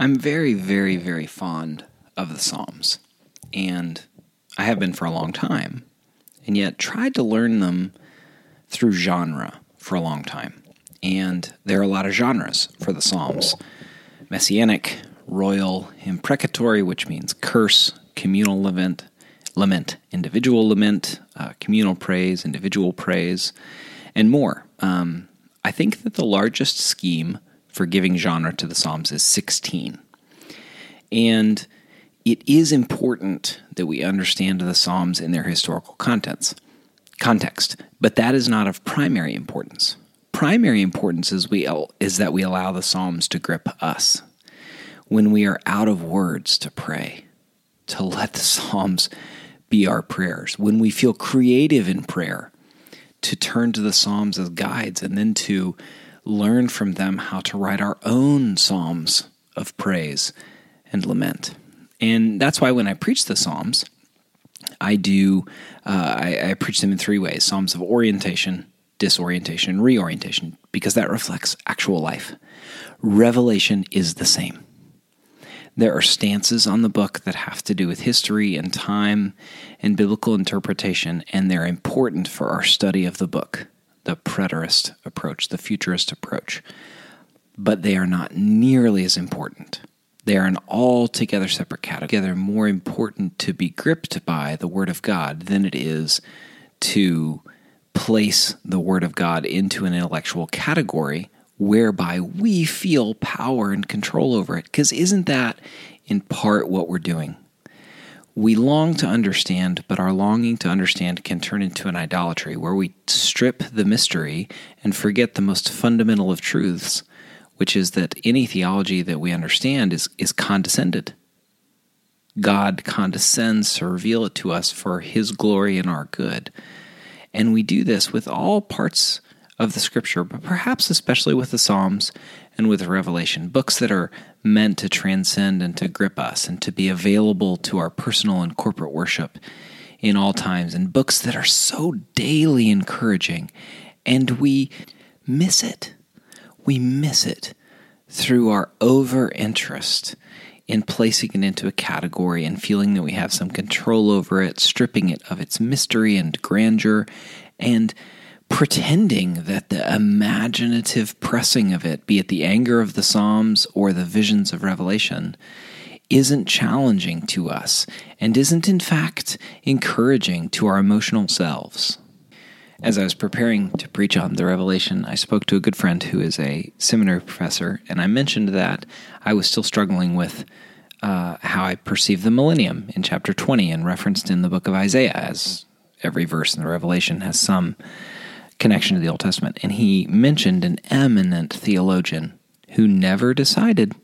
I'm very, very, very fond of the Psalms, and I have been for a long time, and yet tried to learn them through genre for a long time. And there are a lot of genres for the Psalms: messianic, royal, imprecatory, which means curse, communal lament, individual lament, communal praise, individual praise, and more. I think that the largest scheme for giving genre to the Psalms is 16. And it is important that we understand the Psalms in their historical context, but that is not of primary importance. Primary importance is that we allow the Psalms to grip us. When we are out of words to pray, to let the Psalms be our prayers. When we feel creative in prayer, to turn to the Psalms as guides, and then to learn from them how to write our own psalms of praise and lament. And that's why when I preach the Psalms, I preach them in three ways: Psalms of orientation, disorientation, and reorientation, because that reflects actual life. Revelation is the same. There are stances on the book that have to do with history and time and biblical interpretation, and they're important for our study of the book, the preterist approach, the futurist approach. But they are not nearly as important. They are an altogether separate category. They're more important to be gripped by the Word of God than it is to place the Word of God into an intellectual category whereby we feel power and control over it. Because isn't that in part what we're doing? We long to understand, but our longing to understand can turn into an idolatry where we strip the mystery and forget the most fundamental of truths, which is that any theology that we understand is condescended. God condescends to reveal it to us for His glory and our good. And we do this with all parts of the Scripture, but perhaps especially with the Psalms and with Revelation, books that are meant to transcend and to grip us and to be available to our personal and corporate worship in all times, and books that are so daily encouraging, and we miss it. We miss it through our over-interest in placing it into a category and feeling that we have some control over it, stripping it of its mystery and grandeur, and pretending that the imaginative pressing of it, be it the anger of the Psalms or the visions of Revelation, isn't challenging to us and isn't, in fact, encouraging to our emotional selves. As I was preparing to preach on the Revelation, I spoke to a good friend who is a seminary professor, and I mentioned that I was still struggling with how I perceive the millennium in chapter 20 and referenced in the book of Isaiah, as every verse in the Revelation has some connection to the Old Testament. And he mentioned an eminent theologian who never decided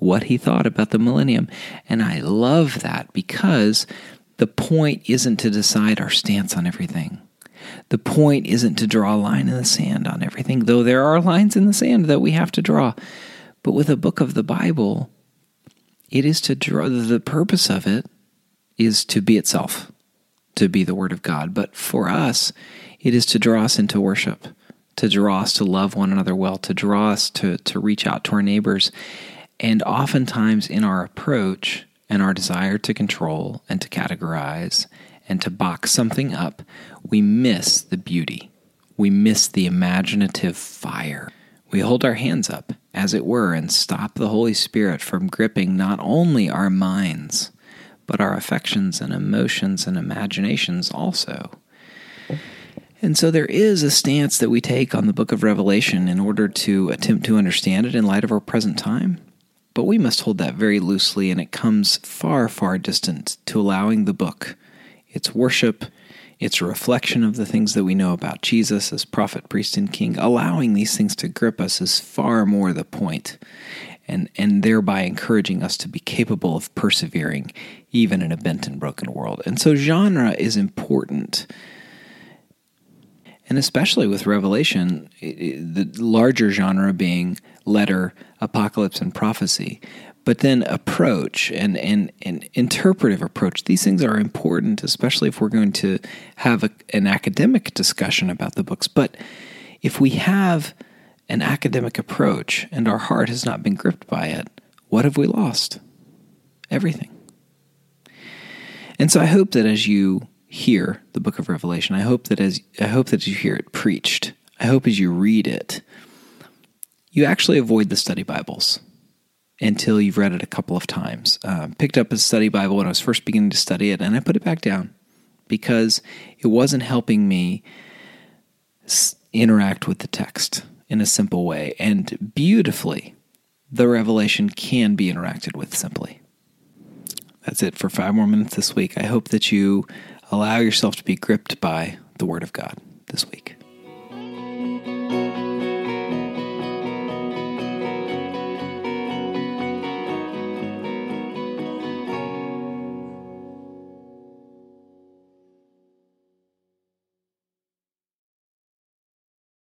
what he thought about the millennium. And I love that, because the point isn't to decide our stance on everything. The point isn't to draw a line in the sand on everything, though there are lines in the sand that we have to draw. But with a book of the Bible, it is to draw, the purpose of it is to be itself, to be the Word of God. But for us, it is to draw us into worship, to draw us to love one another well, to draw us to reach out to our neighbors. And oftentimes in our approach and our desire to control and to categorize and to box something up, we miss the beauty. We miss the imaginative fire. We hold our hands up, as it were, and stop the Holy Spirit from gripping not only our minds, but our affections and emotions and imaginations also. And so there is a stance that we take on the book of Revelation in order to attempt to understand it in light of our present time, but we must hold that very loosely, and it comes far, far distant to allowing the book, its worship, its reflection of the things that we know about Jesus as prophet, priest, and king, allowing these things to grip us is far more the point, and thereby encouraging us to be capable of persevering even in a bent and broken world. And so genre is important. And especially with Revelation, the larger genre being letter, apocalypse, and prophecy. But then approach and interpretive approach, these things are important, especially if we're going to have an academic discussion about the books. But if we have an academic approach and our heart has not been gripped by it, what have we lost? Everything. And so I hope that as you hear the book of Revelation, I hope that as you hear it preached, I hope as you read it, you actually avoid the study Bibles until you've read it a couple of times. Picked up a study Bible when I was first beginning to study it, and I put it back down because it wasn't helping me interact with the text in a simple way. And beautifully, the Revelation can be interacted with simply. That's it for 5 more minutes this week. I hope that you allow yourself to be gripped by the Word of God this week.